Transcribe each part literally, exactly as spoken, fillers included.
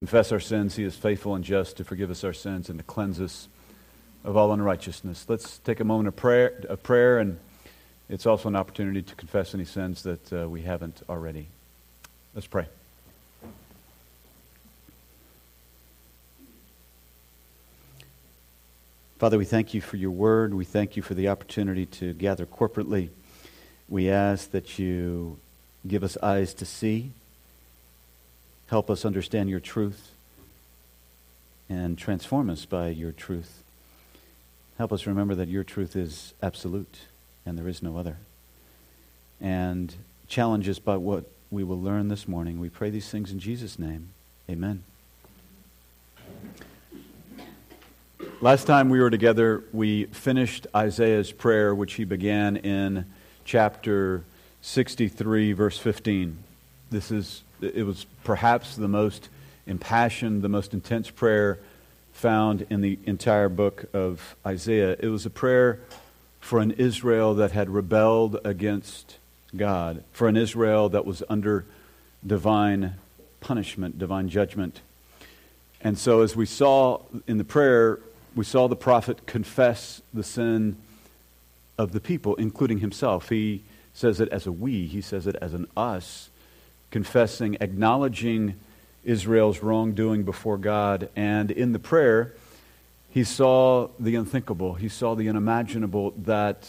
confess our sins. He is faithful and just to forgive us our sins and to cleanse us of all unrighteousness. Let's take a moment of prayer, of prayer and it's also an opportunity to confess any sins that uh, we haven't already. Let's pray. Father, we thank you for your word. We thank you for the opportunity to gather corporately. We ask that you give us eyes to see, help us understand your truth, and transform us by your truth. Help us remember that your truth is absolute and there is no other. And challenge us by what we will learn this morning. We pray these things in Jesus' name. Amen. Last time we were together, we finished Isaiah's prayer, which he began in chapter sixty-three, verse fifteen. This is, it was perhaps the most impassioned, the most intense prayer found in the entire book of Isaiah. It was a prayer for an Israel that had rebelled against God, for an Israel that was under divine punishment, divine judgment. And so as we saw in the prayer, we saw the prophet confess the sin of the people, including himself. He says it as a we. He says it as an us, confessing, acknowledging Israel's wrongdoing before God. And in the prayer, he saw the unthinkable. He saw the unimaginable, that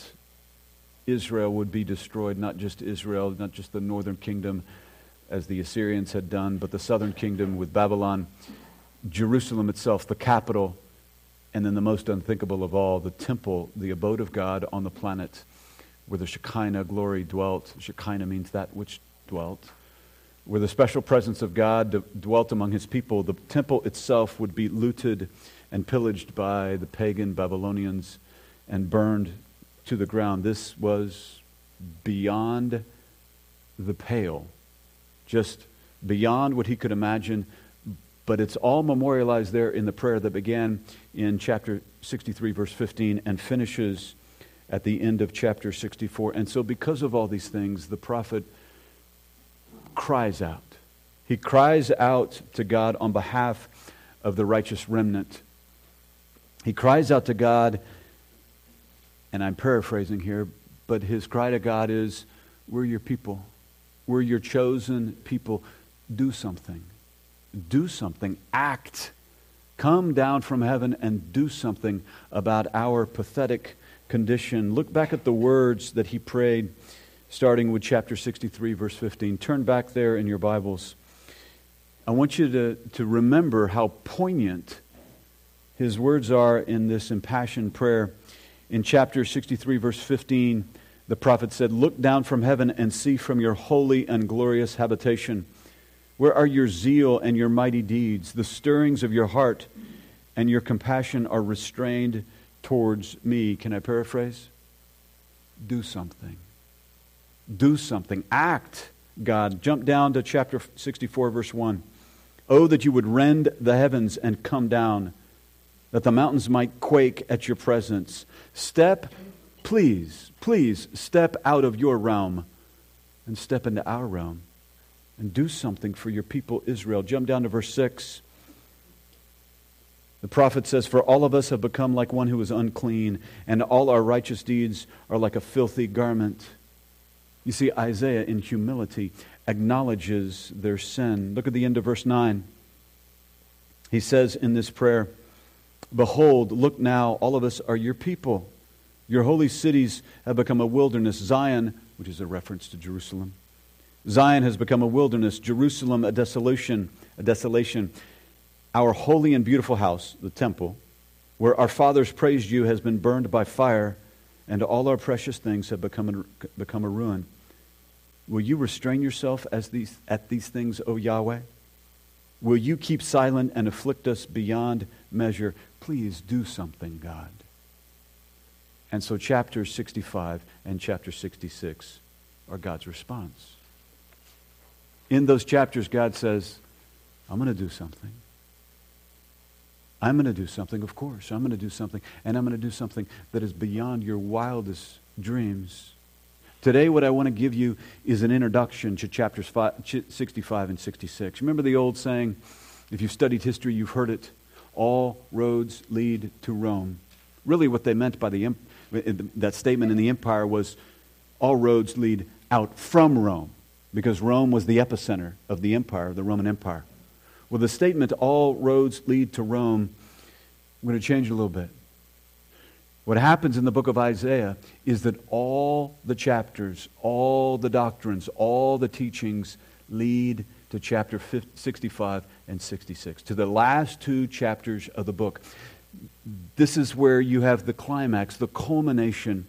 Israel would be destroyed, not just Israel, not just the northern kingdom as the Assyrians had done, but the southern kingdom with Babylon, Jerusalem itself, the capital, and then the most unthinkable of all, the temple, the abode of God on the planet, where the Shekinah glory dwelt. Shekinah means that which dwelt. Where the special presence of God dwelt among his people, the temple itself would be looted and pillaged by the pagan Babylonians and burned to the ground. This was beyond the pale, just beyond what he could imagine. But it's all memorialized there in the prayer that began in chapter sixty-three, verse fifteen, and finishes at the end of chapter sixty-four. And so because of all these things, the prophet cries out. He cries out to God on behalf of the righteous remnant. He cries out to God, and I'm paraphrasing here, but his cry to God is, we're your people. We're your chosen people. Do something. Do something. Act. Come down from heaven and do something about our pathetic condition. Look back at the words that he prayed, starting with chapter sixty-three, verse fifteen. Turn back there in your Bibles. I want you to, to remember how poignant his words are in this impassioned prayer. In chapter sixty-three, verse fifteen, the prophet said, "Look down from heaven and see from your holy and glorious habitation. Where are your zeal and your mighty deeds? The stirrings of your heart and your compassion are restrained towards me." Can I paraphrase? Do something. Do something. Act, God. Jump down to chapter sixty-four, verse one. "Oh, that you would rend the heavens and come down, that the mountains might quake at your presence. Step, please, please step out of your realm and step into our realm. And do something for your people, Israel." Jump down to verse six. The prophet says, "For all of us have become like one who is unclean, and all our righteous deeds are like a filthy garment." You see, Isaiah, in humility, acknowledges their sin. Look at the end of verse nine. He says in this prayer, "Behold, look now, all of us are your people. Your holy cities have become a wilderness. Zion," which is a reference to Jerusalem, "Zion has become a wilderness, Jerusalem a desolation, a desolation. Our holy and beautiful house," the temple, "where our fathers praised you has been burned by fire, and all our precious things have become a, become a ruin. Will you restrain yourself as these, at these things, O Yahweh? Will you keep silent and afflict us beyond measure? Please do something, God." And so chapter sixty-five and chapter sixty-six are God's response. In those chapters, God says, I'm going to do something. I'm going to do something, of course. I'm going to do something. And I'm going to do something that is beyond your wildest dreams. Today, what I want to give you is an introduction to chapters sixty-five and sixty-six. Remember the old saying, If you've studied history, you've heard it. All roads lead to Rome. Really what they meant by the that statement in the empire was all roads lead out from Rome, because Rome was the epicenter of the empire, the Roman Empire. Well, the statement, all roads lead to Rome, I'm going to change it a little bit. What happens in the book of Isaiah is that all the chapters, all the doctrines, all the teachings lead to chapter sixty-five and sixty-six, to the last two chapters of the book. This is where you have the climax, the culmination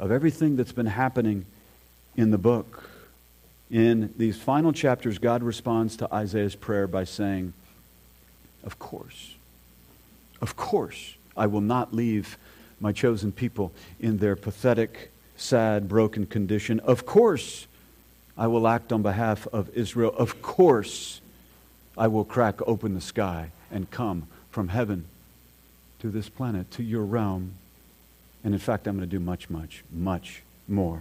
of everything that's been happening in the book. In these final chapters, God responds to Isaiah's prayer by saying, of course, of course, I will not leave my chosen people in their pathetic, sad, broken condition. Of course, I will act on behalf of Israel. Of course, I will crack open the sky and come from heaven to this planet, to your realm. And in fact, I'm going to do much, much, much more.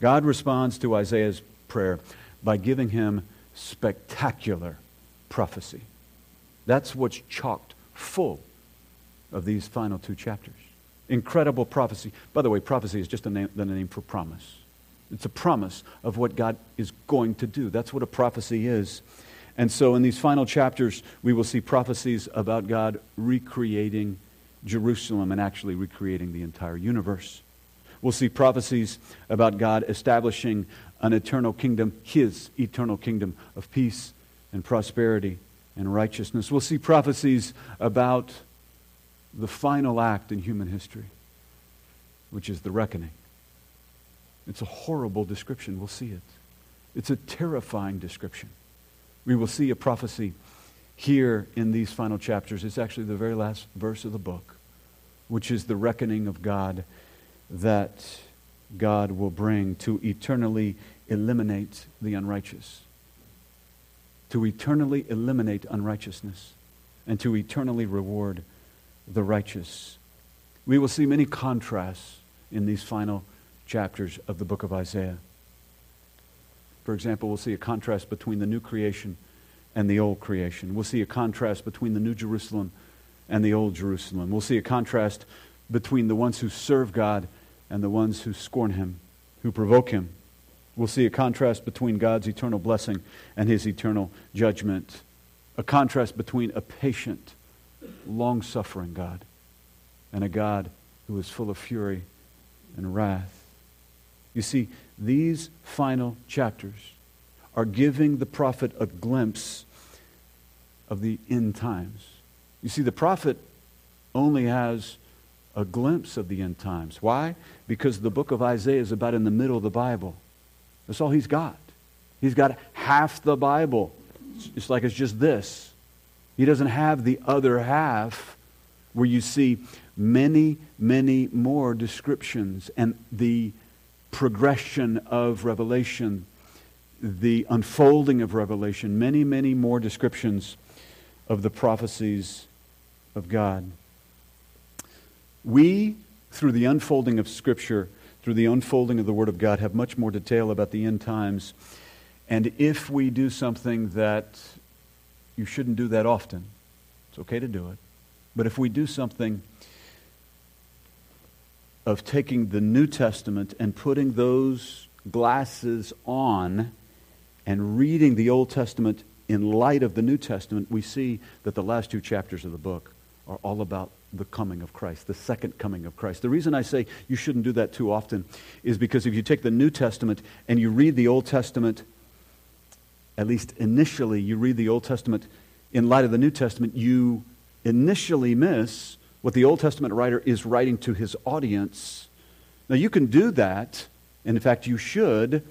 God responds to Isaiah's prayer by giving him spectacular prophecy. That's what's chocked full of these final two chapters. Incredible prophecy. By the way, prophecy is just a name, the name for promise. It's a promise of what God is going to do. That's what a prophecy is. And so in these final chapters, we will see prophecies about God recreating Jerusalem and actually recreating the entire universe. We'll see prophecies about God establishing an eternal kingdom, His eternal kingdom of peace and prosperity and righteousness. We'll see prophecies about the final act in human history, which is the reckoning. It's a horrible description. We'll see it. It's a terrifying description. We will see a prophecy here in these final chapters. It's actually the very last verse of the book, which is the reckoning of God that God will bring to eternally eliminate the unrighteous, to eternally eliminate unrighteousness, and to eternally reward the righteous. We will see many contrasts in these final chapters of the book of Isaiah. For example, we'll see a contrast between the new creation and the old creation. We'll see a contrast between the new Jerusalem and the old Jerusalem. We'll see a contrast between the ones who serve God and the ones who scorn Him, who provoke Him. We'll see a contrast between God's eternal blessing and His eternal judgment. A contrast between a patient, long-suffering God and a God who is full of fury and wrath. You see, these final chapters are giving the prophet a glimpse of the end times. You see, the prophet only has a glimpse of the end times. Why? Because the book of Isaiah is about in the middle of the Bible. That's all he's got. He's got half the Bible. It's like it's just this. He doesn't have the other half where you see many, many more descriptions and the progression of Revelation, the unfolding of Revelation, many, many more descriptions of the prophecies of God. We, through the unfolding of Scripture, through the unfolding of the Word of God, have much more detail about the end times. And if we do something that you shouldn't do that often, it's okay to do it, but if we do something of taking the New Testament and putting those glasses on and reading the Old Testament in light of the New Testament, we see that the last two chapters of the book are all about the coming of Christ, the second coming of Christ. The reason I say you shouldn't do that too often is because if you take the New Testament and you read the Old Testament, at least initially, you read the Old Testament in light of the New Testament, you initially miss what the Old Testament writer is writing to his audience. Now, you can do that, and in fact, you should.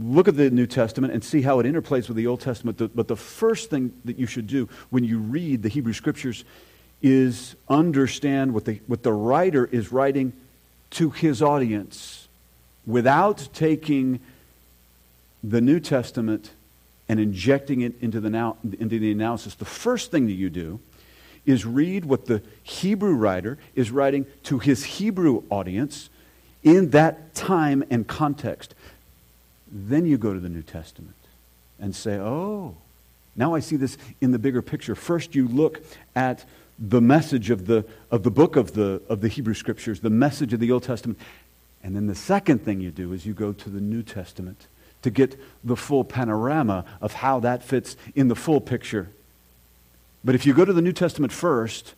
Look at the New Testament and see how it interplays with the Old Testament. But the first thing that you should do when you read the Hebrew Scriptures is understand what the, what the writer is writing to his audience without taking the New Testament and injecting it into the, now, into the analysis. The first thing that you do is read what the Hebrew writer is writing to his Hebrew audience in that time and context. Then you go to the New Testament and say, oh, Now I see this in the bigger picture. First, you look at the message of the of the book of the of the Hebrew Scriptures, the message of the Old Testament. And then the second thing you do is you go to the New Testament to get the full panorama of how that fits in the full picture. But if you go to the New Testament first,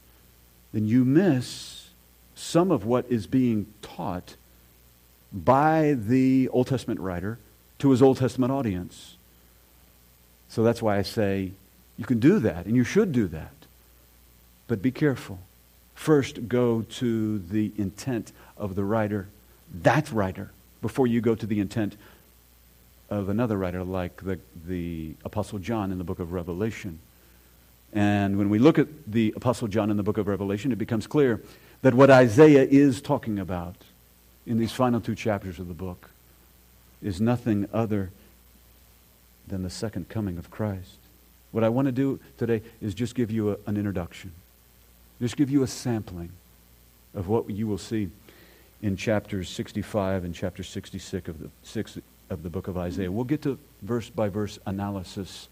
then you miss some of what is being taught by the Old Testament writer to his Old Testament audience. So that's why I say you can do that, and you should do that. But be careful. First, go to the intent of the writer, that writer, before you go to the intent of another writer like the, the Apostle John in the book of Revelation. And when we look at the Apostle John in the book of Revelation, it becomes clear that what Isaiah is talking about in these final two chapters of the book is nothing other than the second coming of Christ. What I want to do today is just give you a, an introduction, just give you a sampling of what you will see in chapters sixty-five and chapter sixty-six of the, six, of the book of Isaiah. We'll get to verse-by-verse analysis,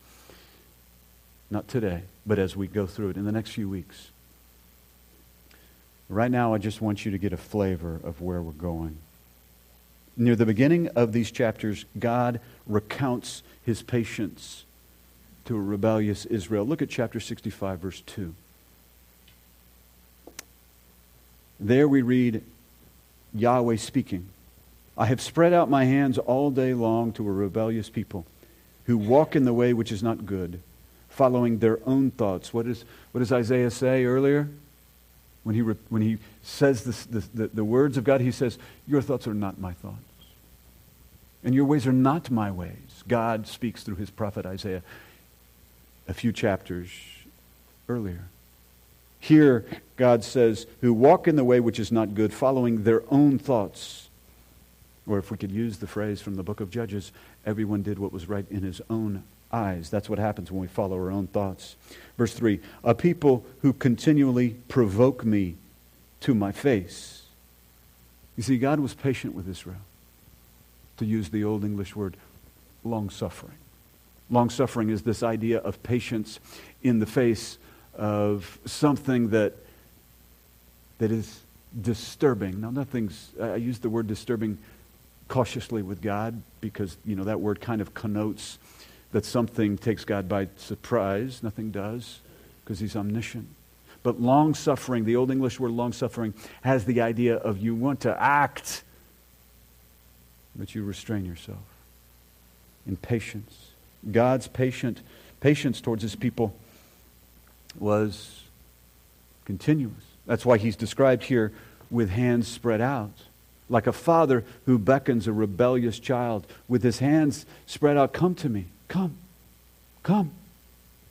not today, but as we go through it in the next few weeks. Right now, I just want you to get a flavor of where we're going. Near the beginning of these chapters, God recounts his patience to a rebellious Israel. Look at chapter sixty-five, verse two. There we read Yahweh speaking, "I have spread out my hands all day long to a rebellious people who walk in the way which is not good, following their own thoughts." What is, what does Isaiah say earlier? When he, re, when he says this, this, the, the words of God, he says, "Your thoughts are not my thoughts, and your ways are not my ways." God speaks through his prophet Isaiah a few chapters earlier. Here, God says, "Who walk in the way which is not good, following their own thoughts." Or if we could use the phrase from the book of Judges, everyone did what was right in his own eyes. That's what happens when we follow our own thoughts. Verse three, "A people who continually provoke me to my face." You see, God was patient with Israel, to use the old English word, long-suffering. Long-suffering is this idea of patience in the face of something that that is disturbing. Now, nothing's, I use the word disturbing cautiously with God because, you know, that word kind of connotes that something takes God by surprise. Nothing does, because he's omniscient. But long-suffering, the old English word long-suffering, has the idea of you want to act, but you restrain yourself in patience. God's patient patience towards his people was continuous. That's why he's described here with hands spread out, like a father who beckons a rebellious child with his hands spread out, "Come to me. Come, come."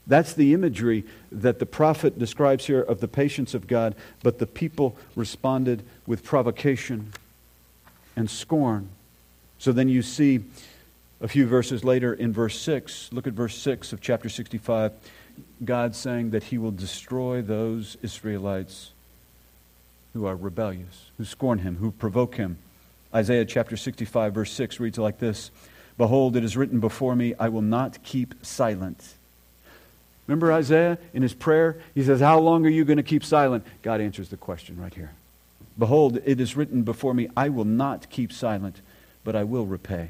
That's the imagery that the prophet describes here of the patience of God, but the people responded with provocation and scorn. So then you see a few verses later in verse six, look at verse six of chapter sixty-five, God saying that he will destroy those Israelites who are rebellious, who scorn him, who provoke him. Isaiah chapter sixty-five, verse six reads like this, "Behold, it is written before me, I will not keep silent." Remember Isaiah in his prayer? He says, "How long are you going to keep silent?" God answers the question right here. "Behold, it is written before me, I will not keep silent, but I will repay.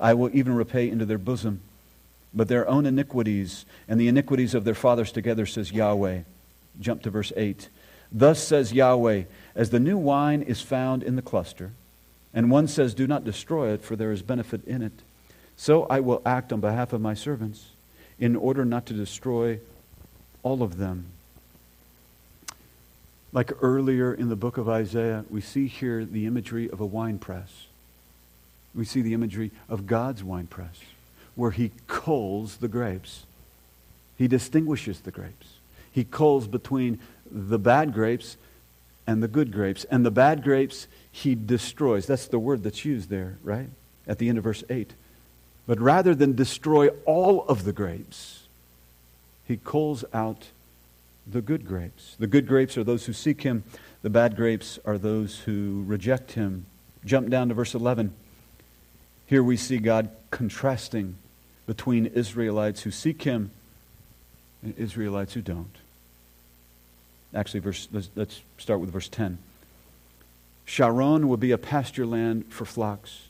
I will even repay into their bosom, but their own iniquities and the iniquities of their fathers together, says Yahweh." Jump to verse eight. "Thus says Yahweh, as the new wine is found in the cluster, and one says, do not destroy it, for there is benefit in it. So I will act on behalf of my servants in order not to destroy all of them." Like earlier in the book of Isaiah, we see here the imagery of a winepress. We see the imagery of God's winepress, where he culls the grapes. He distinguishes the grapes. He culls between the bad grapes and the good grapes. And the bad grapes he destroys. That's the word that's used there, right? At the end of verse eight. But rather than destroy all of the grapes, he culls out the good grapes. The good grapes are those who seek him. The bad grapes are those who reject him. Jump down to verse eleven. Here we see God contrasting between Israelites who seek him and Israelites who don't. Actually, verse, let's, let's start with verse ten. Sharon will be a pasture land for flocks,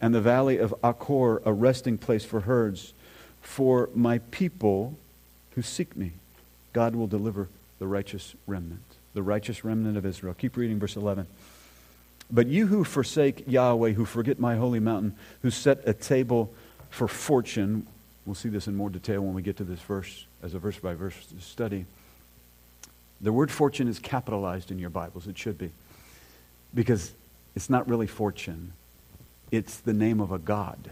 and the valley of Achor a resting place for herds. For my people who seek me, God will deliver the righteous remnant, the righteous remnant of Israel. Keep reading verse eleven. But you who forsake Yahweh, who forget my holy mountain, who set a table for fortune, we'll see this in more detail when we get to this verse as a verse by verse study. The word fortune is capitalized in your Bibles. It should be. Because it's not really fortune. It's the name of a god.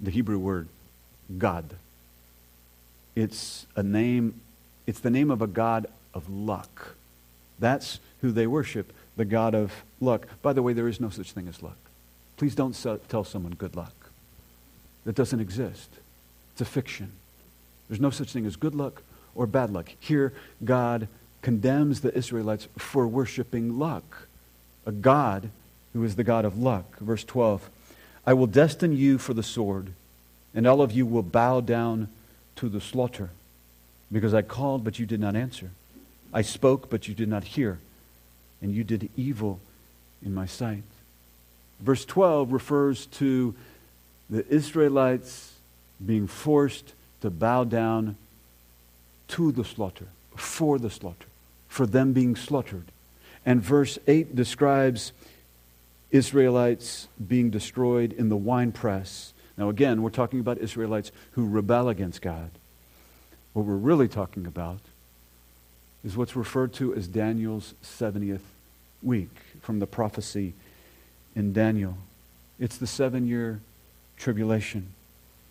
The Hebrew word, God. It's a name, it's the name of a god of luck. That's who they worship, the god of luck. By the way, there is no such thing as luck. Please don't so, tell someone good luck. That doesn't exist. It's a fiction. There's no such thing as good luck or bad luck. Here, God condemns the Israelites for worshiping luck, a god who is the god of luck. Verse twelve, I will destine you for the sword, and all of you will bow down to the slaughter, because I called, but you did not answer. I spoke, but you did not hear, and you did evil in my sight. Verse twelve refers to the Israelites being forced to bow down to the slaughter, for the slaughter, for them being slaughtered. And verse eight describes Israelites being destroyed in the winepress. Now again, we're talking about Israelites who rebel against God. What we're really talking about is what's referred to as Daniel's seventieth week from the prophecy in Daniel. It's the seven-year tribulation.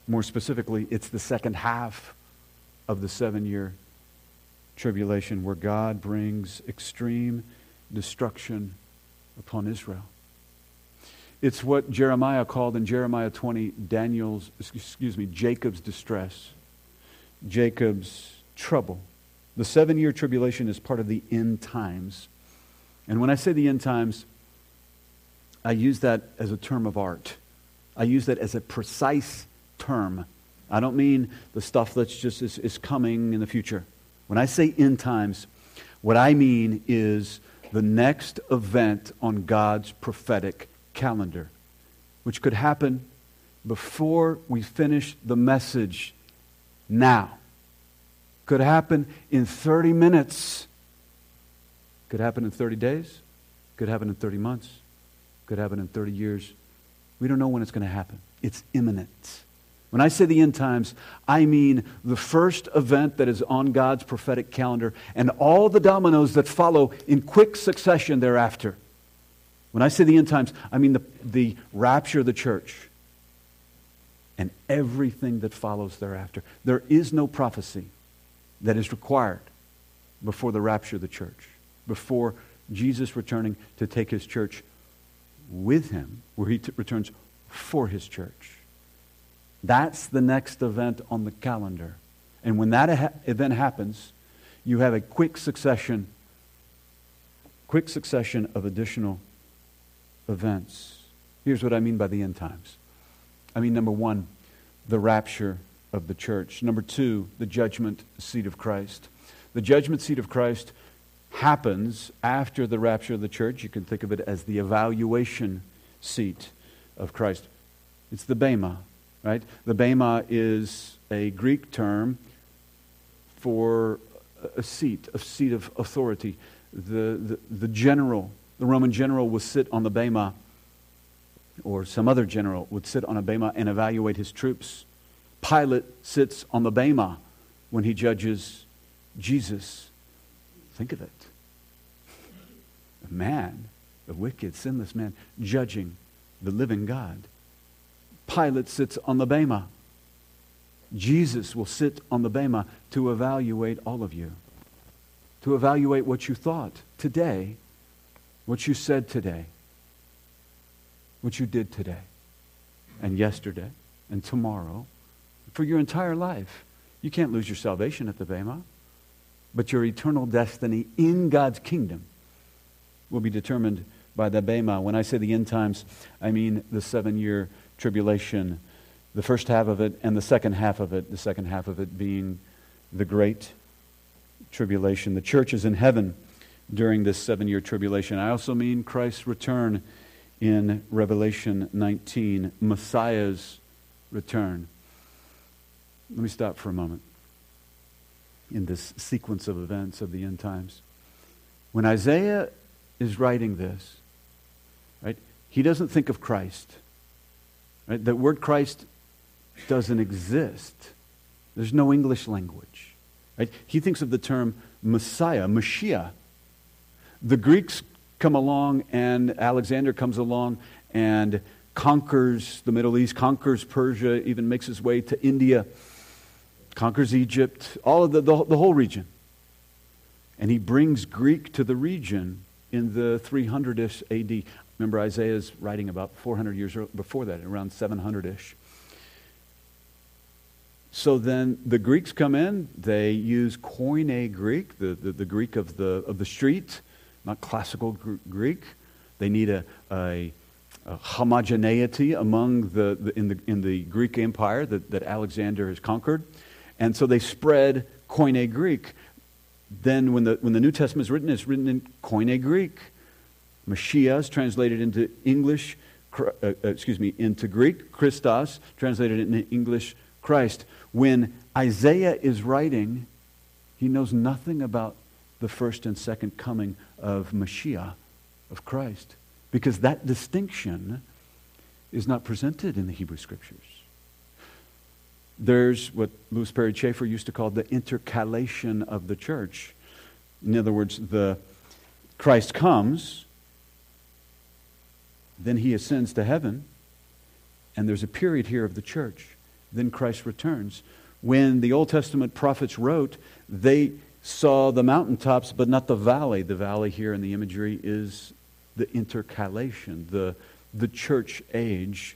More specifically, it's the second half of the seven-year tribulation where God brings extreme destruction upon Israel. It's what Jeremiah called in Jeremiah twenty, Daniel's, excuse me, Jacob's distress, Jacob's trouble. The seven-year tribulation is part of the end times. And when I say the end times, I use that as a term of art. I use that as a precise term. I don't mean the stuff that's just is, is coming in the future. When I say end times, what I mean is the next event on God's prophetic calendar, which could happen before we finish the message now. Could happen in thirty minutes. Could happen in thirty days. Could happen in thirty months. Could happen in thirty years. We don't know when it's going to happen. It's imminent. When I say the end times, I mean the first event that is on God's prophetic calendar and all the dominoes that follow in quick succession thereafter. When I say the end times, I mean the, the rapture of the church and everything that follows thereafter. There is no prophecy that is required before the rapture of the church, before Jesus returning to take his church with him, where he t- returns for his church. That's the next event on the calendar. And when that ha- event happens, you have a quick succession, quick succession of additional events. Here's what I mean by the end times. I mean, number one, the rapture of the church. Number two, the judgment seat of Christ. The judgment seat of Christ happens after the rapture of the church. You can think of it as the evaluation seat of Christ. It's the Bema, right? The Bema is a Greek term for a seat, a seat of authority. The, the, the general, the Roman general would sit on the Bema, or some other general would sit on a Bema and evaluate his troops. Pilate sits on the Bema when he judges Jesus. Think of it. A man, a wicked, sinless man, judging the living God. Pilate sits on the Bema. Jesus will sit on the Bema to evaluate all of you, to evaluate what you thought today, what you said today, what you did today, and yesterday, and tomorrow, for your entire life. You can't lose your salvation at the Bema, but your eternal destiny in God's kingdom will be determined by the Bema. When I say the end times, I mean the seven-year tribulation, the first half of it and the second half of it, the second half of it being the Great Tribulation. The church is in heaven during this seven-year tribulation. I also mean Christ's return in Revelation nineteen, Messiah's return. Let me stop for a moment in this sequence of events of the end times. When Isaiah is writing this, right, he doesn't think of Christ. Right? The word Christ doesn't exist. There's no English language. Right? He thinks of the term Messiah, Mashiach. The Greeks come along, and Alexander comes along and conquers the Middle East, conquers Persia, even makes his way to India, conquers Egypt, all of the, the, the whole region. And he brings Greek to the region in the three hundred-ish A D Remember, Isaiah's writing about four hundred years before that, around seven hundred-ish. So then the Greeks come in. They use Koine Greek, the, the, the Greek of the, of the street, not classical Greek. They need a, a, a homogeneity among the, the in the in the Greek Empire that, that Alexander has conquered, and so they spread Koine Greek. Then, when the when the New Testament is written, it's written in Koine Greek. Mashiach is translated into English, uh, excuse me, into Greek. Christos translated into English, Christ. When Isaiah is writing, he knows nothing about the first and second coming of Mashiach, of Christ, because that distinction is not presented in the Hebrew Scriptures. There's what Lewis Perry Schaeffer used to call the intercalation of the church. In other words, the Christ comes, then he ascends to heaven, and there's a period here of the church. Then Christ returns. When the Old Testament prophets wrote, they saw the mountaintops, but not the valley. The valley here in the imagery is the intercalation, the, the church age.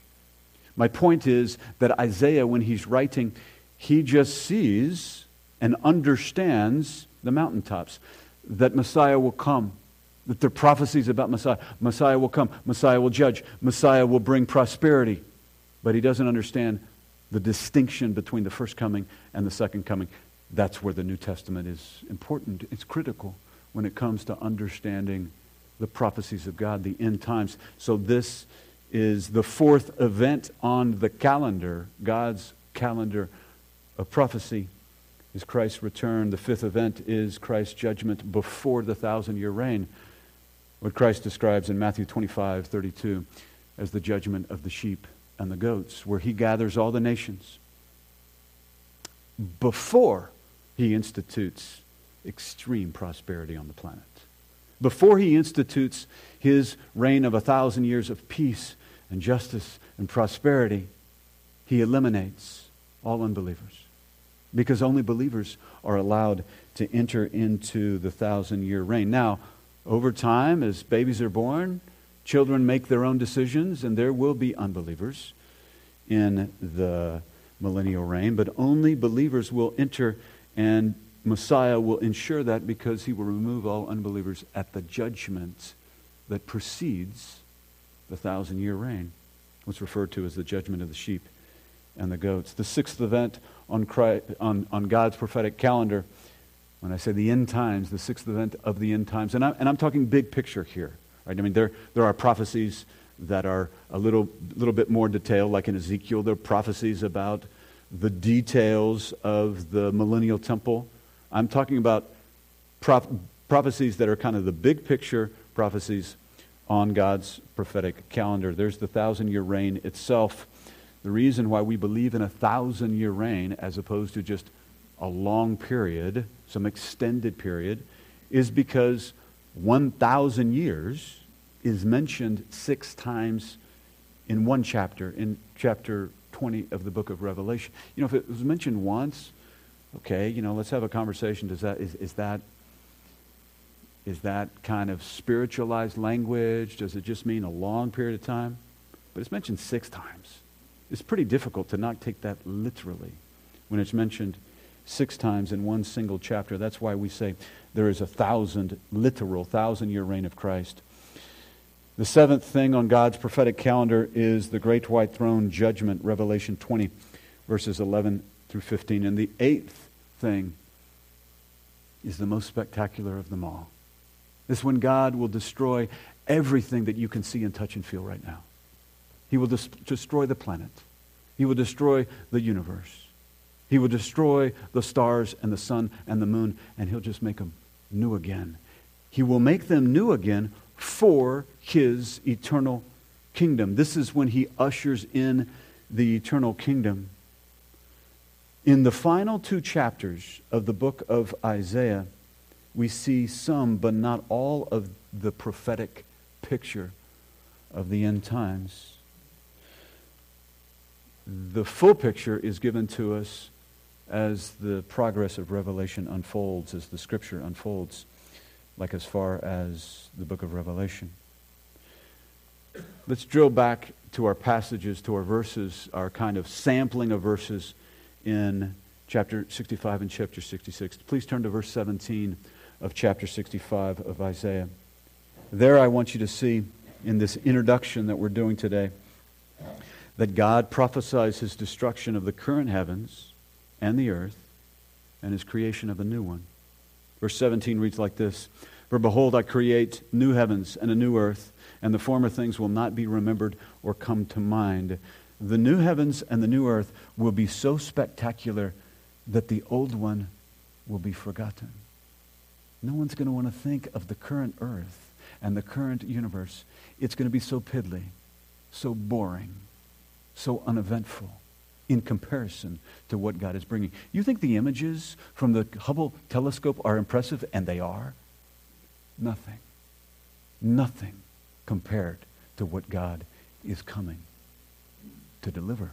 My point is that Isaiah, when he's writing, he just sees and understands the mountaintops, that Messiah will come, that there are prophecies about Messiah. Messiah will come, Messiah will judge, Messiah will bring prosperity. But he doesn't understand the distinction between the first coming and the second coming. That's where the New Testament is important. It's critical when it comes to understanding the prophecies of God, the end times. So this is the fourth event on the calendar, God's calendar of prophecy, is Christ's return. The fifth event is Christ's judgment before the thousand-year reign, what Christ describes in Matthew twenty-five thirty-two as the judgment of the sheep and the goats, where he gathers all the nations before he institutes extreme prosperity on the planet, before he institutes his reign of a thousand years of peace and justice and prosperity. He eliminates all unbelievers, because only believers are allowed to enter into the thousand-year reign. Now, over time, as babies are born, children make their own decisions, and there will be unbelievers in the millennial reign, but only believers will enter, and Messiah will ensure that, because he will remove all unbelievers at the judgment that precedes the thousand-year reign, what's referred to as the judgment of the sheep and the goats. The sixth event on, Christ, on, on God's prophetic calendar, when I say the end times, the sixth event of the end times, and, I, and I'm talking big picture here. Right? I mean, there, there are prophecies that are a little, little bit more detailed, like in Ezekiel. There are prophecies about the details of the millennial temple. I'm talking about prop- prophecies that are kind of the big picture prophecies on God's prophetic calendar. There's the thousand-year reign itself. The reason why we believe in a thousand-year reign as opposed to just a long period, some extended period, is because one thousand years is mentioned six times in one chapter, in chapter twenty of the book of Revelation. You know, if it was mentioned once, okay, you know, let's have a conversation. Does that is, is that is that kind of spiritualized language? Does it just mean a long period of time? But it's mentioned six times. It's pretty difficult to not take that literally when it's mentioned six times in one single chapter. That's why we say there is a thousand, literal thousand-year reign of Christ. The seventh thing on God's prophetic calendar is the great white throne judgment, Revelation twenty, verses eleven through fifteen. And the eighth thing is the most spectacular of them all. It's when God will destroy everything that you can see and touch and feel right now. He will des- destroy the planet. He will destroy the universe. He will destroy the stars and the sun and the moon, and he'll just make them new again. He will make them new again for his eternal kingdom. This is when he ushers in the eternal kingdom. In the final two chapters of the book of Isaiah, we see some but not all of the prophetic picture of the end times. The full picture is given to us as the progress of Revelation unfolds, as the Scripture unfolds, like as far as the book of Revelation. Let's drill back to our passages, to our verses, our kind of sampling of verses in chapter sixty-five and chapter sixty-six. Please turn to verse seventeen of chapter sixty-five of Isaiah. There I want you to see in this introduction that we're doing today that God prophesies his destruction of the current heavens and the earth and his creation of a new one. Verse seventeen reads like this: For behold, I create new heavens and a new earth, and the former things will not be remembered or come to mind. The new heavens and the new earth will be so spectacular that the old one will be forgotten. No one's going to want to think of the current earth and the current universe. It's going to be so piddly, so boring, so uneventful in comparison to what God is bringing. You think the images from the Hubble telescope are impressive? And they are. Nothing. Nothing compared to what God is coming to deliver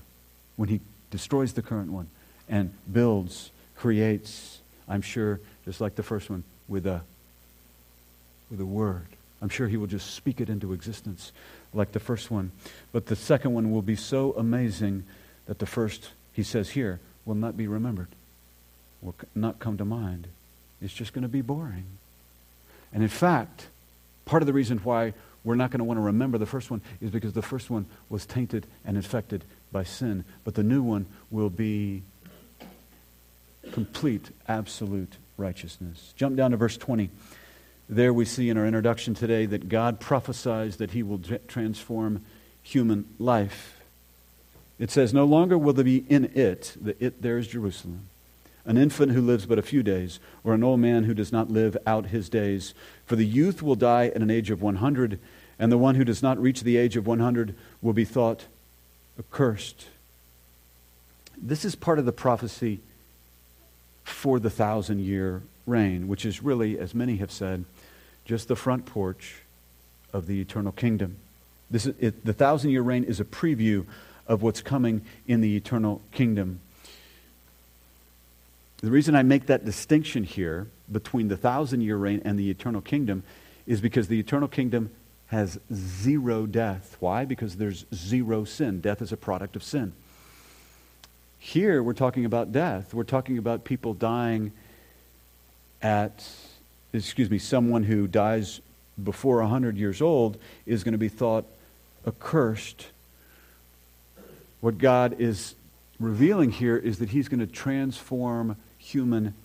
when he destroys the current one and builds, creates, I'm sure, just like the first one, with a with a word. I'm sure he will just speak it into existence like the first one. But the second one will be so amazing that the first, he says here, will not be remembered, will not come to mind. It's just going to be boring. And in fact, part of the reason why we're not going to want to remember the first one is because the first one was tainted and infected by sin. But the new one will be complete, absolute righteousness. Jump down to verse twenty. There we see in our introduction today that God prophesies that he will transform human life. It says, no longer will there be in it, the it there is Jerusalem, an infant who lives but a few days, or an old man who does not live out his days. For the youth will die at an age of one hundred, and the one who does not reach the age of one hundred will be thought accursed. This is part of the prophecy for the thousand-year reign, which is really, as many have said, just the front porch of the eternal kingdom. This is, it, the thousand-year reign is a preview of what's coming in the eternal kingdom. The reason I make that distinction here between the thousand-year reign and the eternal kingdom is because the eternal kingdom has zero death. Why? Because there's zero sin. Death is a product of sin. Here, we're talking about death. We're talking about people dying at, excuse me, someone who dies before one hundred years old is going to be thought accursed. What God is revealing here is that he's going to transform human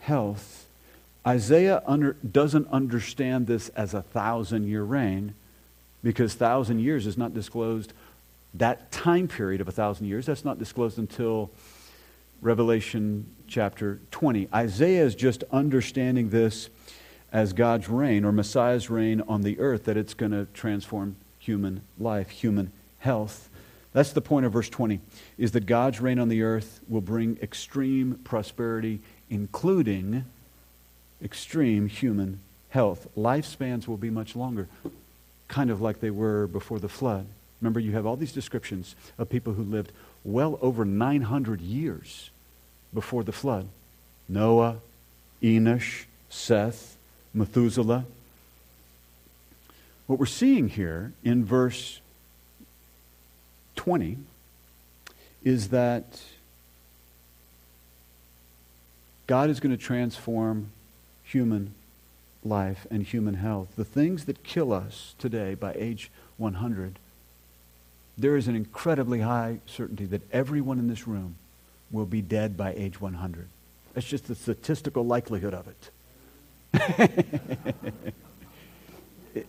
health. Isaiah under, doesn't understand this as a thousand-year reign, because thousand years is not disclosed. That time period of a thousand years, that's not disclosed until Revelation chapter twenty. Isaiah is just understanding this as God's reign, or Messiah's reign on the earth, that it's going to transform human life, human health. That's the point of verse twenty, is that God's reign on the earth will bring extreme prosperity, including extreme human health. Lifespans will be much longer, kind of like they were before the flood. Remember, you have all these descriptions of people who lived well over nine hundred years before the flood. Noah, Enosh, Seth, Methuselah. What we're seeing here in verse twenty is that God is going to transform human life and human health. The things that kill us today by age one hundred, there is an incredibly high certainty that everyone in this room will be dead by age one hundred. That's just the statistical likelihood of it. it,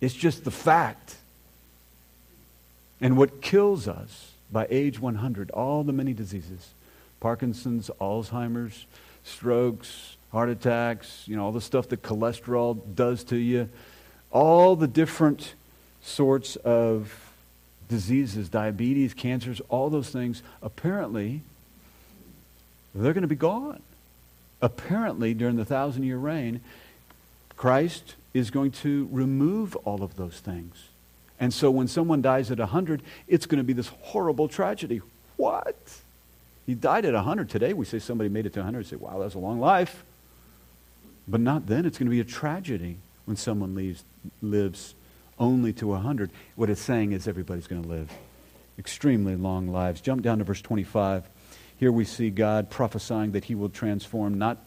it's just the fact. And what kills us by age one hundred, all the many diseases, Parkinson's, Alzheimer's, strokes, heart attacks, you know, all the stuff that cholesterol does to you, all the different sorts of diseases, diabetes, cancers, all those things, apparently, they're going to be gone. Apparently, during the thousand-year reign, Christ is going to remove all of those things. And so when someone dies at one hundred, it's going to be this horrible tragedy. What? He died at one hundred. Today, we say somebody made it to one hundred. We say, wow, that's a long life. But not then. It's going to be a tragedy when someone leaves, lives only to one hundred. What it's saying is everybody's going to live extremely long lives. Jump down to verse twenty-five. Here we see God prophesying that he will transform not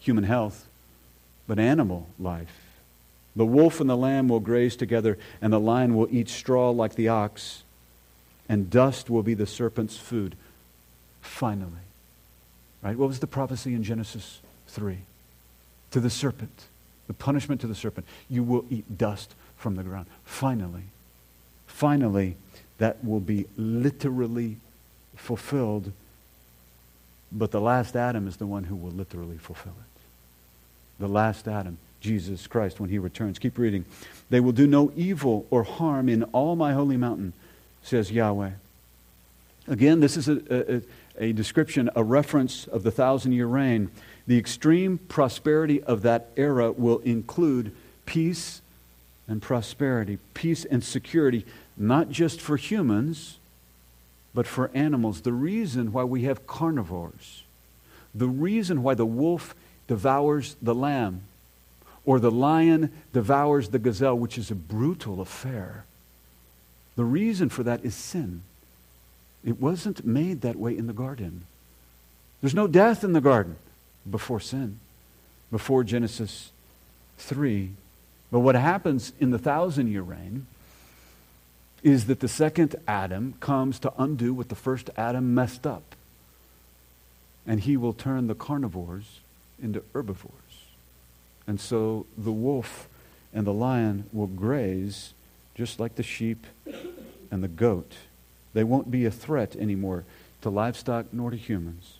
human health, but animal life. The wolf and the lamb will graze together, and the lion will eat straw like the ox, and dust will be the serpent's food. Finally. Right? What was the prophecy in Genesis three? To the serpent. The punishment to the serpent. You will eat dust from the ground. Finally. Finally, that will be literally fulfilled. But the last Adam is the one who will literally fulfill it. The last Adam, Jesus Christ, when he returns. Keep reading. They will do no evil or harm in all my holy mountain, says Yahweh. Again, this is a, a, a description, a reference of the thousand-year reign. The extreme prosperity of that era will include peace and prosperity, peace and security, not just for humans, but for animals. The reason why we have carnivores, the reason why the wolf devours the lamb, or the lion devours the gazelle, which is a brutal affair, the reason for that is sin. It wasn't made that way in the garden. There's no death in the garden before sin, before Genesis three. But what happens in the thousand-year reign is that the second Adam comes to undo what the first Adam messed up. And he will turn the carnivores into herbivores. And so the wolf and the lion will graze just like the sheep and the goat. They won't be a threat anymore to livestock nor to humans.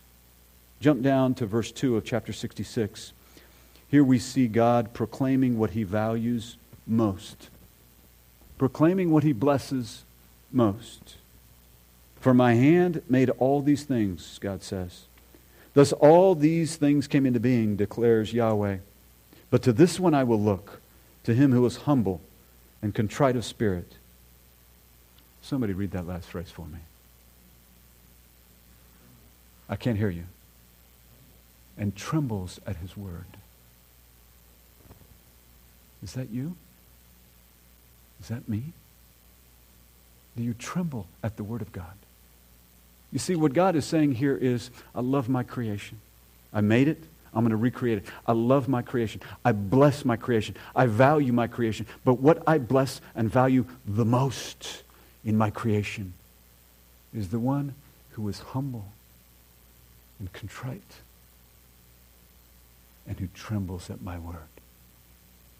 Jump down to verse two of chapter sixty-six. Here we see God proclaiming what he values most, proclaiming what he blesses most. For my hand made all these things, God says. Thus all these things came into being, declares Yahweh. But to this one I will look, to him who is humble and contrite of spirit. Somebody read that last phrase for me. I can't hear you. And trembles at his word. Is that you? Is that me? Do you tremble at the word of God? You see, what God is saying here is, I love my creation. I made it. I'm going to recreate it. I love my creation. I bless my creation. I value my creation. But what I bless and value the most in my creation is the one who is humble and contrite and who trembles at my word.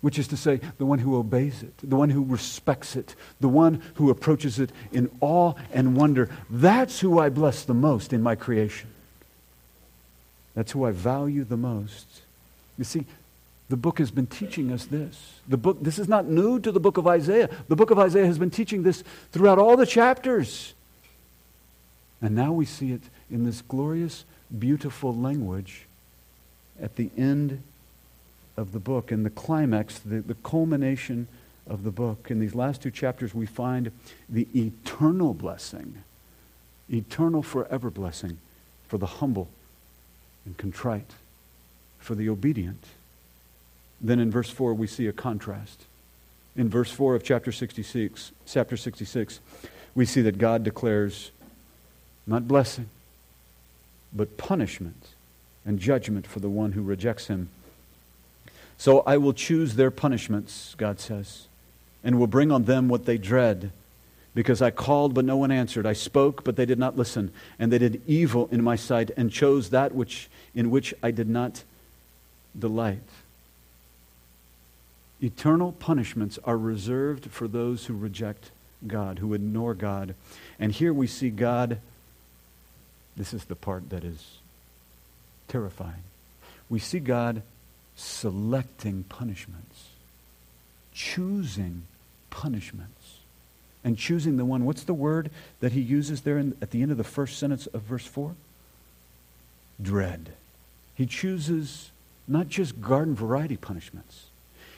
Which is to say, the one who obeys it, the one who respects it, the one who approaches it in awe and wonder. That's who I bless the most in my creation. That's who I value the most. You see, the book has been teaching us this. The book, this is not new to the book of Isaiah. The book of Isaiah has been teaching this throughout all the chapters. And now we see it in this glorious, beautiful language at the end of the book, in the climax, the, the culmination of the book. In these last two chapters, we find the eternal blessing, eternal forever blessing for the humble and contrite, for the obedient. Then in verse four, we see a contrast. In verse four of chapter sixty-six, chapter sixty-six, we see that God declares not blessing, but punishment and judgment for the one who rejects him. So I will choose their punishments, God says, and will bring on them what they dread, because I called but no one answered. I spoke but they did not listen, and they did evil in my sight and chose that which in which I did not delight. eternal punishments are reserved for those who reject God, who ignore God. And here we see God, this is the part that is terrifying. We see God selecting punishments, choosing punishments, and choosing the one. What's the word that he uses there in, at the end of the first sentence of verse four? Dread. He chooses not just garden variety punishments.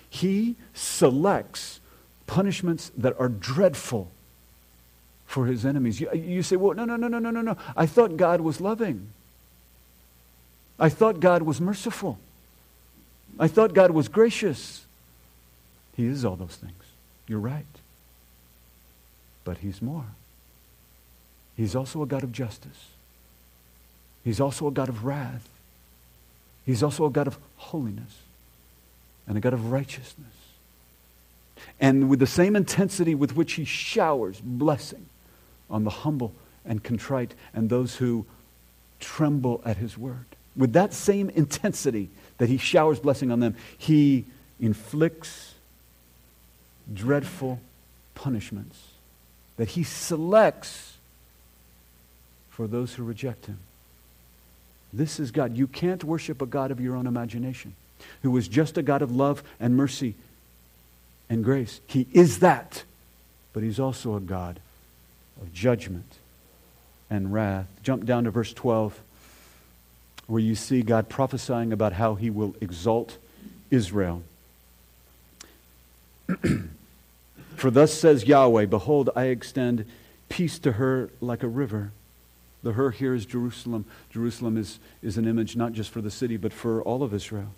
He selects punishments that are dreadful for his enemies. You, you say, well, no, no, no, no, no, no, no. I thought God was loving. I thought God was merciful. I thought God was gracious. He is all those things. You're right. But he's more. He's also a God of justice. He's also a God of wrath. He's also a God of holiness and a God of righteousness. And with the same intensity with which he showers blessing on the humble and contrite and those who tremble at his word, with that same intensity that he showers blessing on them, he inflicts dreadful punishments that he selects for those who reject him. This is God. You can't worship a God of your own imagination, who is just a God of love and mercy and grace. He is that, but he's also a God of judgment and wrath. Jump down to verse twelve, where you see God prophesying about how he will exalt Israel. For thus says Yahweh, behold, I extend peace to her like a river. The her here is Jerusalem. Jerusalem is, is an image not just for the city, but for all of Israel.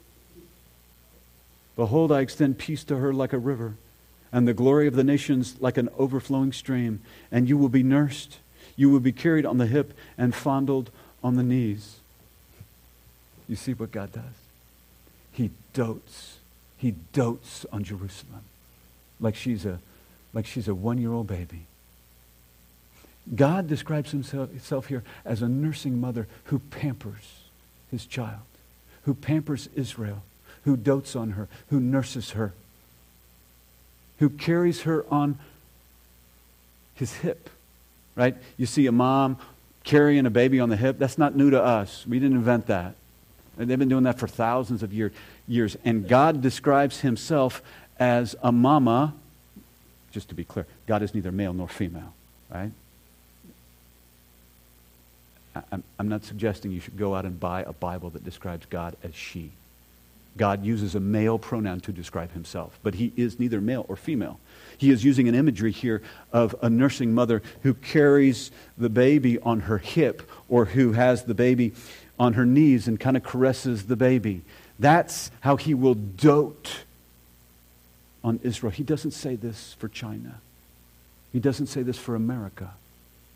Behold, I extend peace to her like a river, and the glory of the nations like an overflowing stream. And you will be nursed, you will be carried on the hip, and fondled on the knees. You see what God does? He dotes. He dotes on Jerusalem like she's a, like she's a one-year-old baby. God describes himself, himself here as a nursing mother who pampers his child, who pampers Israel, who dotes on her, who nurses her, who carries her on his hip, right? You see a mom carrying a baby on the hip. That's not new to us. We didn't invent that. They've been doing that for thousands of year, years. And God describes himself as a mama. Just to be clear, God is neither male nor female, right? I'm, I'm not suggesting you should go out and buy a Bible that describes God as she. God uses a male pronoun to describe himself, but he is neither male or female. He is using an imagery here of a nursing mother who carries the baby on her hip, or who has the baby on her knees and kind of caresses the baby. That's how he will dote on Israel. He doesn't say this for China. He doesn't say this for America.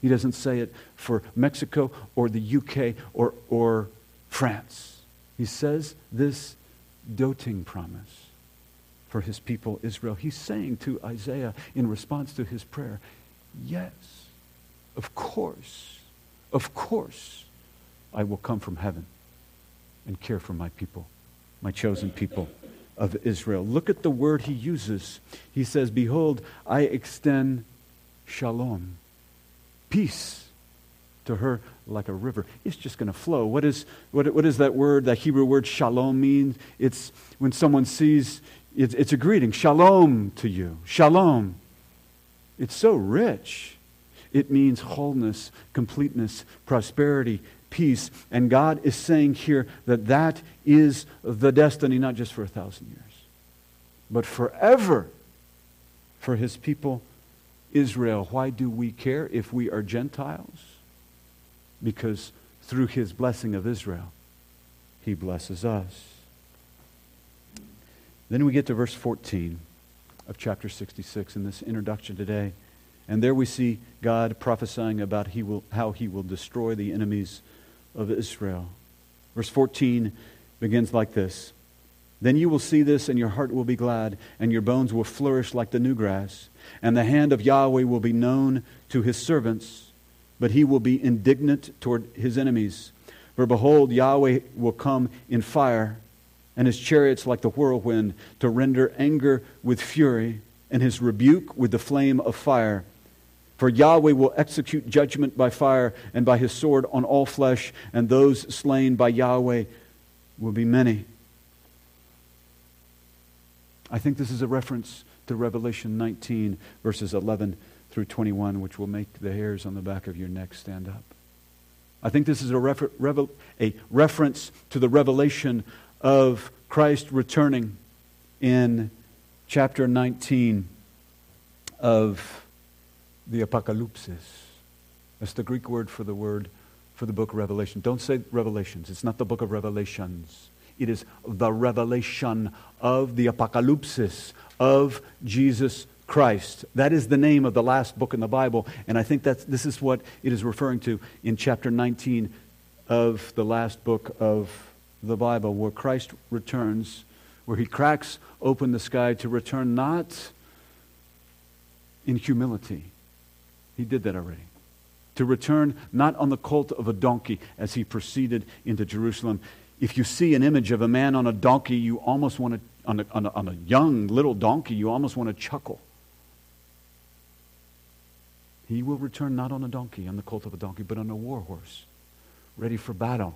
He doesn't say it for Mexico or the U K or, or France. He says this doting promise for his people Israel. He's saying to Isaiah in response to his prayer, yes, of course, of course, I will come from heaven and care for my people, my chosen people of Israel. Look at the word he uses. He says, behold, I extend shalom, peace to her like a river. It's just going to flow. What is what? What is that word, that Hebrew word shalom means? It's when someone sees, it's, it's a greeting. Shalom to you. Shalom. It's so rich. It means wholeness, completeness, prosperity, peace. And God is saying here that that is the destiny, not just for a thousand years, but forever for his people Israel. Why do we care if we are Gentiles? Because through his blessing of Israel, he blesses us. Then we get to verse fourteen of chapter sixty-six in this introduction today. And there we see God prophesying about he will, how he will destroy the enemies of Israel. Verse fourteen begins like this. Then you will see this, and your heart will be glad, and your bones will flourish like the new grass. And the hand of Yahweh will be known to his servants, but he will be indignant toward his enemies. For behold, Yahweh will come in fire, and his chariots like the whirlwind, to render anger with fury, and his rebuke with the flame of fire. For Yahweh will execute judgment by fire and by his sword on all flesh, and those slain by Yahweh will be many. I think this is a reference to Revelation nineteen, verses eleven through twenty-one, which will make the hairs on the back of your neck stand up. I think this is a, refer- revel- a reference to the revelation of Christ returning in chapter nineteen of the Apocalypsis. That's the Greek word for the word for the book Revelation. Don't say Revelations. It's not the book of Revelations. It is the revelation of the Apocalypsis of Jesus Christ. That is the name of the last book in the Bible, and I think that this is what it is referring to in chapter nineteen of the last book of the Bible, where Christ returns, where he cracks open the sky to return not in humility. He did that already. To return not on the colt of a donkey as he proceeded into Jerusalem. If you see an image of a man on a donkey, you almost want to, on a, on a, on a young little donkey, you almost want to chuckle. He will return not on a donkey, on the colt of a donkey, but on a war horse, ready for battle.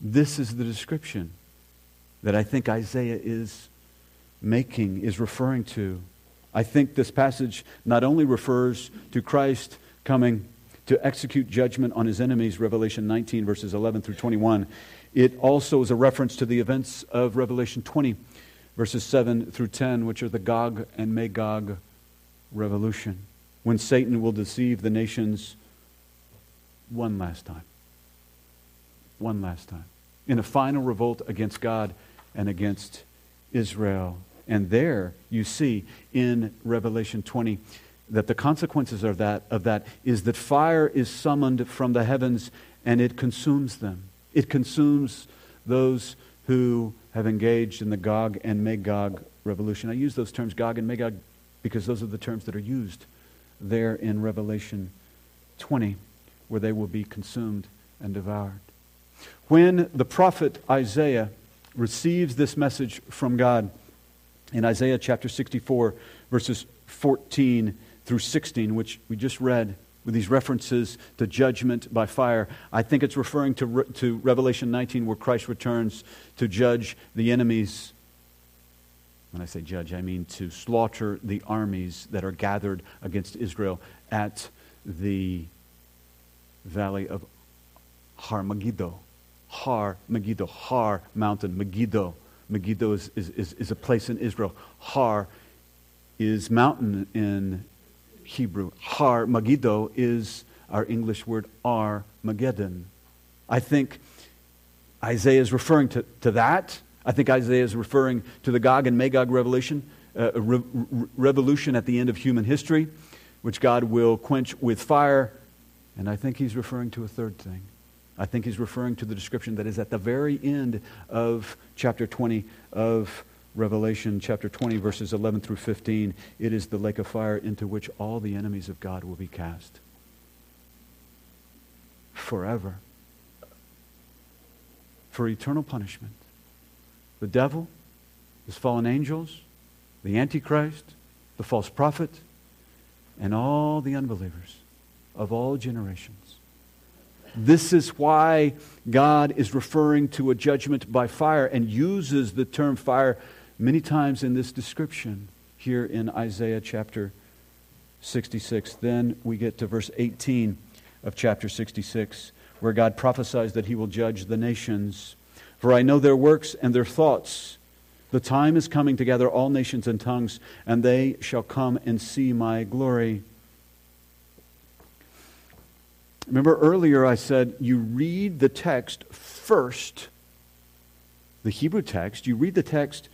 This is the description that I think Isaiah is making, is referring to. I think this passage not only refers to Christ coming to execute judgment on his enemies, Revelation nineteen, verses eleven through twenty-one, it also is a reference to the events of Revelation twenty, verses seven through ten, which are the Gog and Magog revolution, when Satan will deceive the nations one last time. One last time. In a final revolt against God and against Israel. And there you see in Revelation twenty that the consequences of that, of that is that fire is summoned from the heavens and it consumes them. It consumes those who have engaged in the Gog and Magog revolution. I use those terms, Gog and Magog, because those are the terms that are used there in Revelation twenty, where they will be consumed and devoured. When the prophet Isaiah receives this message from God, in Isaiah chapter sixty-four, verses fourteen through sixteen, which we just read with these references to judgment by fire, I think it's referring to, re- to Revelation nineteen, where Christ returns to judge the enemies. When I say judge, I mean to slaughter the armies that are gathered against Israel at the valley of Har Megiddo. Har Megiddo. Har mountain. Megiddo. Megiddo is, is, is a place in Israel. Har is mountain in Hebrew. Har Megiddo is our English word Armageddon. I think Isaiah is referring to, to that. I think Isaiah is referring to the Gog and Magog revolution, uh, re- re- revolution at the end of human history, which God will quench with fire. And I think he's referring to a third thing. I think he's referring to the description that is at the very end of chapter twenty of Revelation, chapter twenty, verses eleven through fifteen. It is the lake of fire into which all the enemies of God will be cast forever for eternal punishment. The devil, his fallen angels, the Antichrist, the false prophet, and all the unbelievers of all generations. This is why God is referring to a judgment by fire and uses the term fire many times in this description here in Isaiah chapter sixty-six. Then we get to verse eighteen of chapter sixty-six, where God prophesies that he will judge the nations. For I know their works and their thoughts. The time is coming to gather all nations and tongues, and they shall come and see my glory. Remember earlier I said you read the text first, the Hebrew text. You read the text,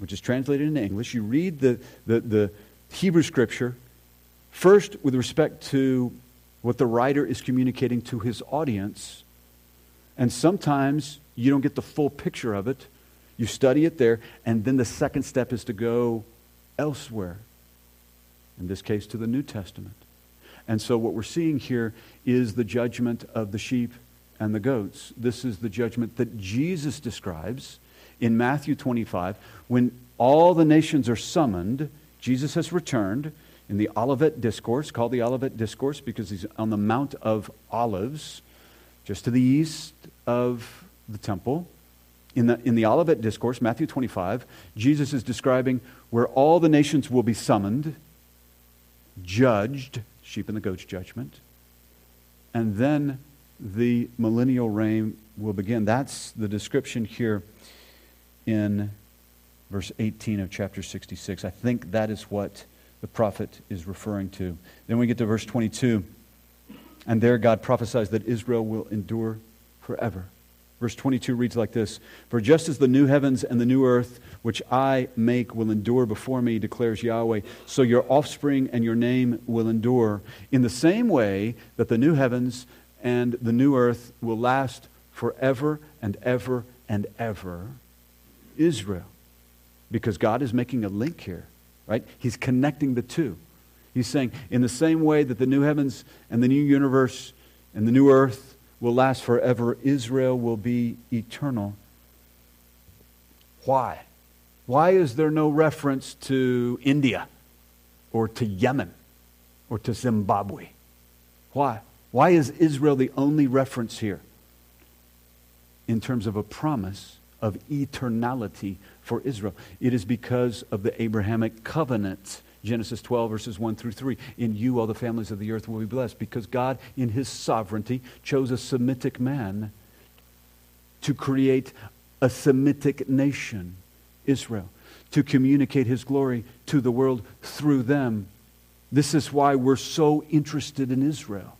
which is translated into English. You read the, the, the Hebrew scripture first with respect to what the writer is communicating to his audience. And sometimes you don't get the full picture of it. You study it there, and then the second step is to go elsewhere. In this case, to the New Testament. And so what we're seeing here is the judgment of the sheep and the goats. This is the judgment that Jesus describes in Matthew twenty-five, when all the nations are summoned, Jesus has returned in the Olivet Discourse, called the Olivet Discourse because he's on the Mount of Olives, just to the east of the temple. In the, in the Olivet Discourse, Matthew twenty-five, Jesus is describing where all the nations will be summoned, judged, sheep and the goats judgment, and then the millennial reign will begin. That's the description here in verse eighteen of chapter sixty-six. I think that is what the prophet is referring to. Then we get to verse twenty-two. And there God prophesies that Israel will endure forever. Verse twenty-two reads like this. For just as the new heavens and the new earth, which I make, will endure before me, declares Yahweh, so your offspring and your name will endure. In the same way that the new heavens and the new earth will last forever and ever and ever, Israel. Because God is making a link here, right? He's connecting the two. He's saying, in the same way that the new heavens and the new universe and the new earth will last forever, Israel will be eternal. Why? Why is there no reference to India or to Yemen or to Zimbabwe? Why? Why is Israel the only reference here in terms of a promise of eternality for Israel? It is because of the Abrahamic covenant, Genesis twelve, verses one through three. In you all the families of the earth will be blessed, because God, in his sovereignty, chose a Semitic man to create a Semitic nation, Israel, to communicate his glory to the world through them. This is why we're so interested in Israel,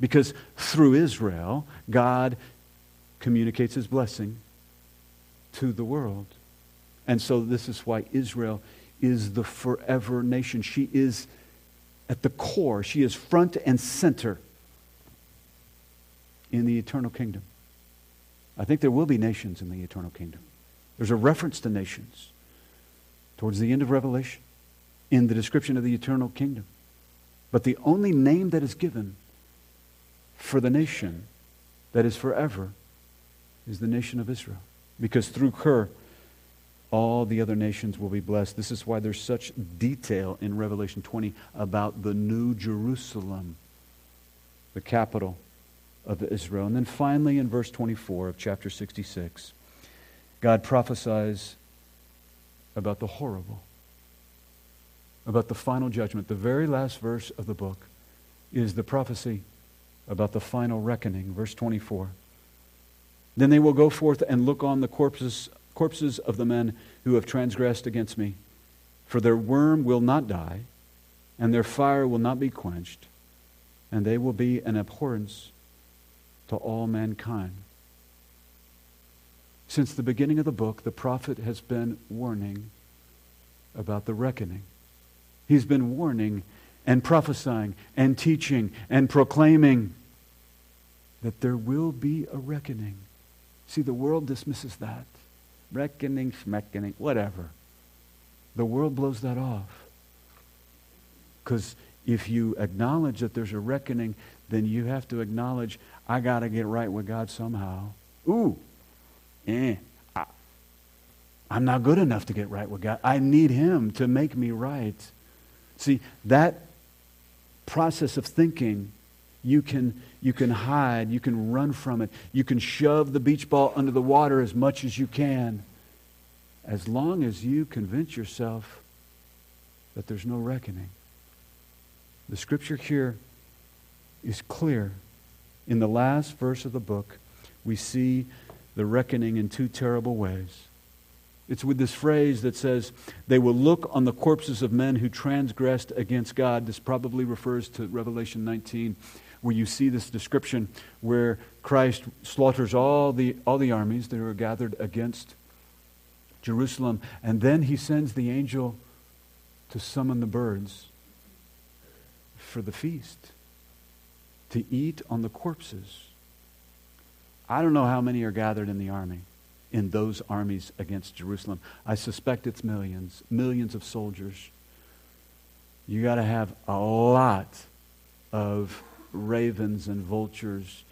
because through Israel, God communicates his blessing to the world. And so this is why Israel is the forever nation. She is at the core. She is front and center in the eternal kingdom. I think there will be nations in the eternal kingdom. There's a reference to nations towards the end of Revelation in the description of the eternal kingdom. But the only name that is given for the nation that is forever is the nation of Israel, because through her all the other nations will be blessed. This is why there's such detail in Revelation twenty about the new Jerusalem, the capital of Israel. And then finally, in verse twenty-four of chapter sixty-six, God prophesies about the horrible, about the final judgment. The very last verse of the book is the prophecy about the final reckoning, verse twenty-four. Then they will go forth and look on the corpses corpses of the men who have transgressed against me, for their worm will not die, and their fire will not be quenched, and they will be an abhorrence to all mankind. Since the beginning of the book, the prophet has been warning about the reckoning. He's been warning and prophesying and teaching and proclaiming that there will be a reckoning. See, the world dismisses that. Reckoning, schmeckoning, whatever. The world blows that off. Because if you acknowledge that there's a reckoning, then you have to acknowledge, I got to get right with God somehow. Ooh, eh, I, I'm not good enough to get right with God. I need Him to make me right. See, that process of thinking, you can You can hide. You can run from it. You can shove the beach ball under the water as much as you can, as long as you convince yourself that there's no reckoning. The scripture here is clear. In the last verse of the book, we see the reckoning in two terrible ways. It's with this phrase that says, they will look on the corpses of men who transgressed against God. This probably refers to Revelation nineteen. Where you see this description where Christ slaughters all the all the armies that are gathered against Jerusalem, and then he sends the angel to summon the birds for the feast, to eat on the corpses. I don't know how many are gathered in the army, in those armies against Jerusalem. I suspect it's millions, millions of soldiers. You got to have a lot of ravens and vultures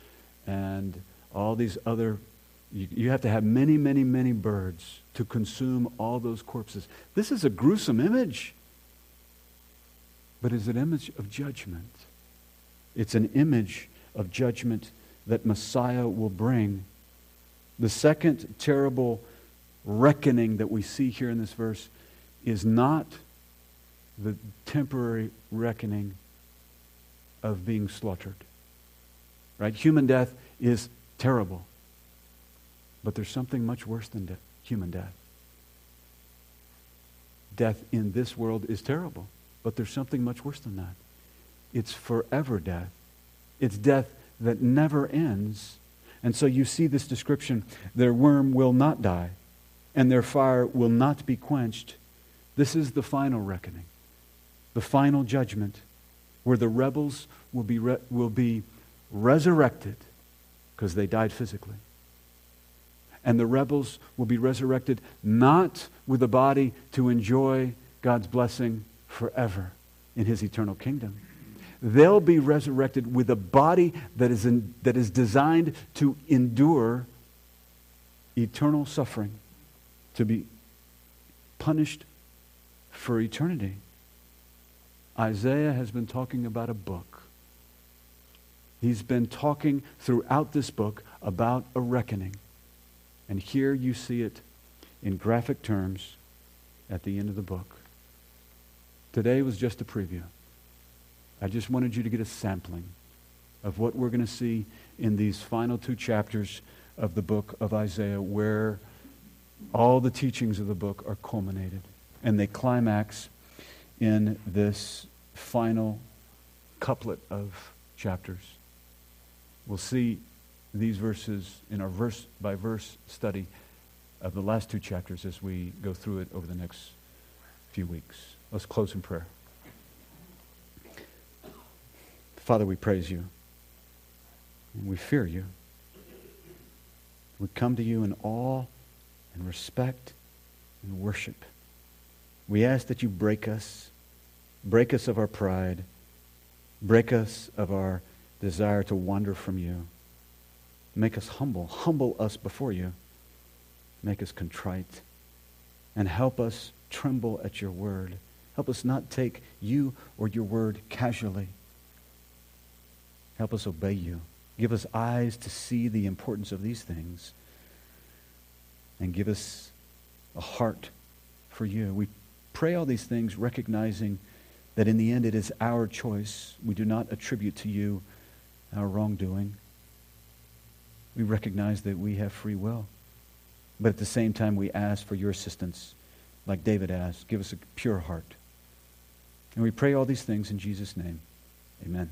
and all these other You, you have to have many, many, many birds to consume all those corpses. This is a gruesome image. But it's an image of judgment. It's an image of judgment that Messiah will bring. The second terrible reckoning that we see here in this verse is not the temporary reckoning of being slaughtered. Right? Human death is terrible. But there's something much worse than death, human death. Death in this world is terrible, but there's something much worse than that. It's forever death. It's death that never ends. And so you see this description, their worm will not die, and their fire will not be quenched. This is the final reckoning, the final judgment, where the rebels will be, re- will be resurrected, because they died physically. And the rebels will be resurrected not with a body to enjoy God's blessing forever in His eternal kingdom. They'll be resurrected with a body that is in, that is designed to endure eternal suffering, to be punished for eternity. Isaiah has been talking about a book. He's been talking throughout this book about a reckoning. And here you see it in graphic terms at the end of the book. Today was just a preview. I just wanted you to get a sampling of what we're going to see in these final two chapters of the book of Isaiah, where all the teachings of the book are culminated. And they climax in this final couplet of chapters. We'll see these verses in our verse-by-verse study of the last two chapters as we go through it over the next few weeks. Let's close in prayer. Father, we praise you. And we fear you. We come to you in awe and respect and worship. We ask that you break us. Break us of our pride. Break us of our desire to wander from you. Make us humble. Humble us before you. Make us contrite. And help us tremble at your word. Help us not take you or your word casually. Help us obey you. Give us eyes to see the importance of these things. And give us a heart for you. We pray all these things recognizing that in the end it is our choice. We do not attribute to you our wrongdoing. We recognize that we have free will. But at the same time, we ask for your assistance, like David asked. Give us a pure heart. And we pray all these things in Jesus' name. Amen.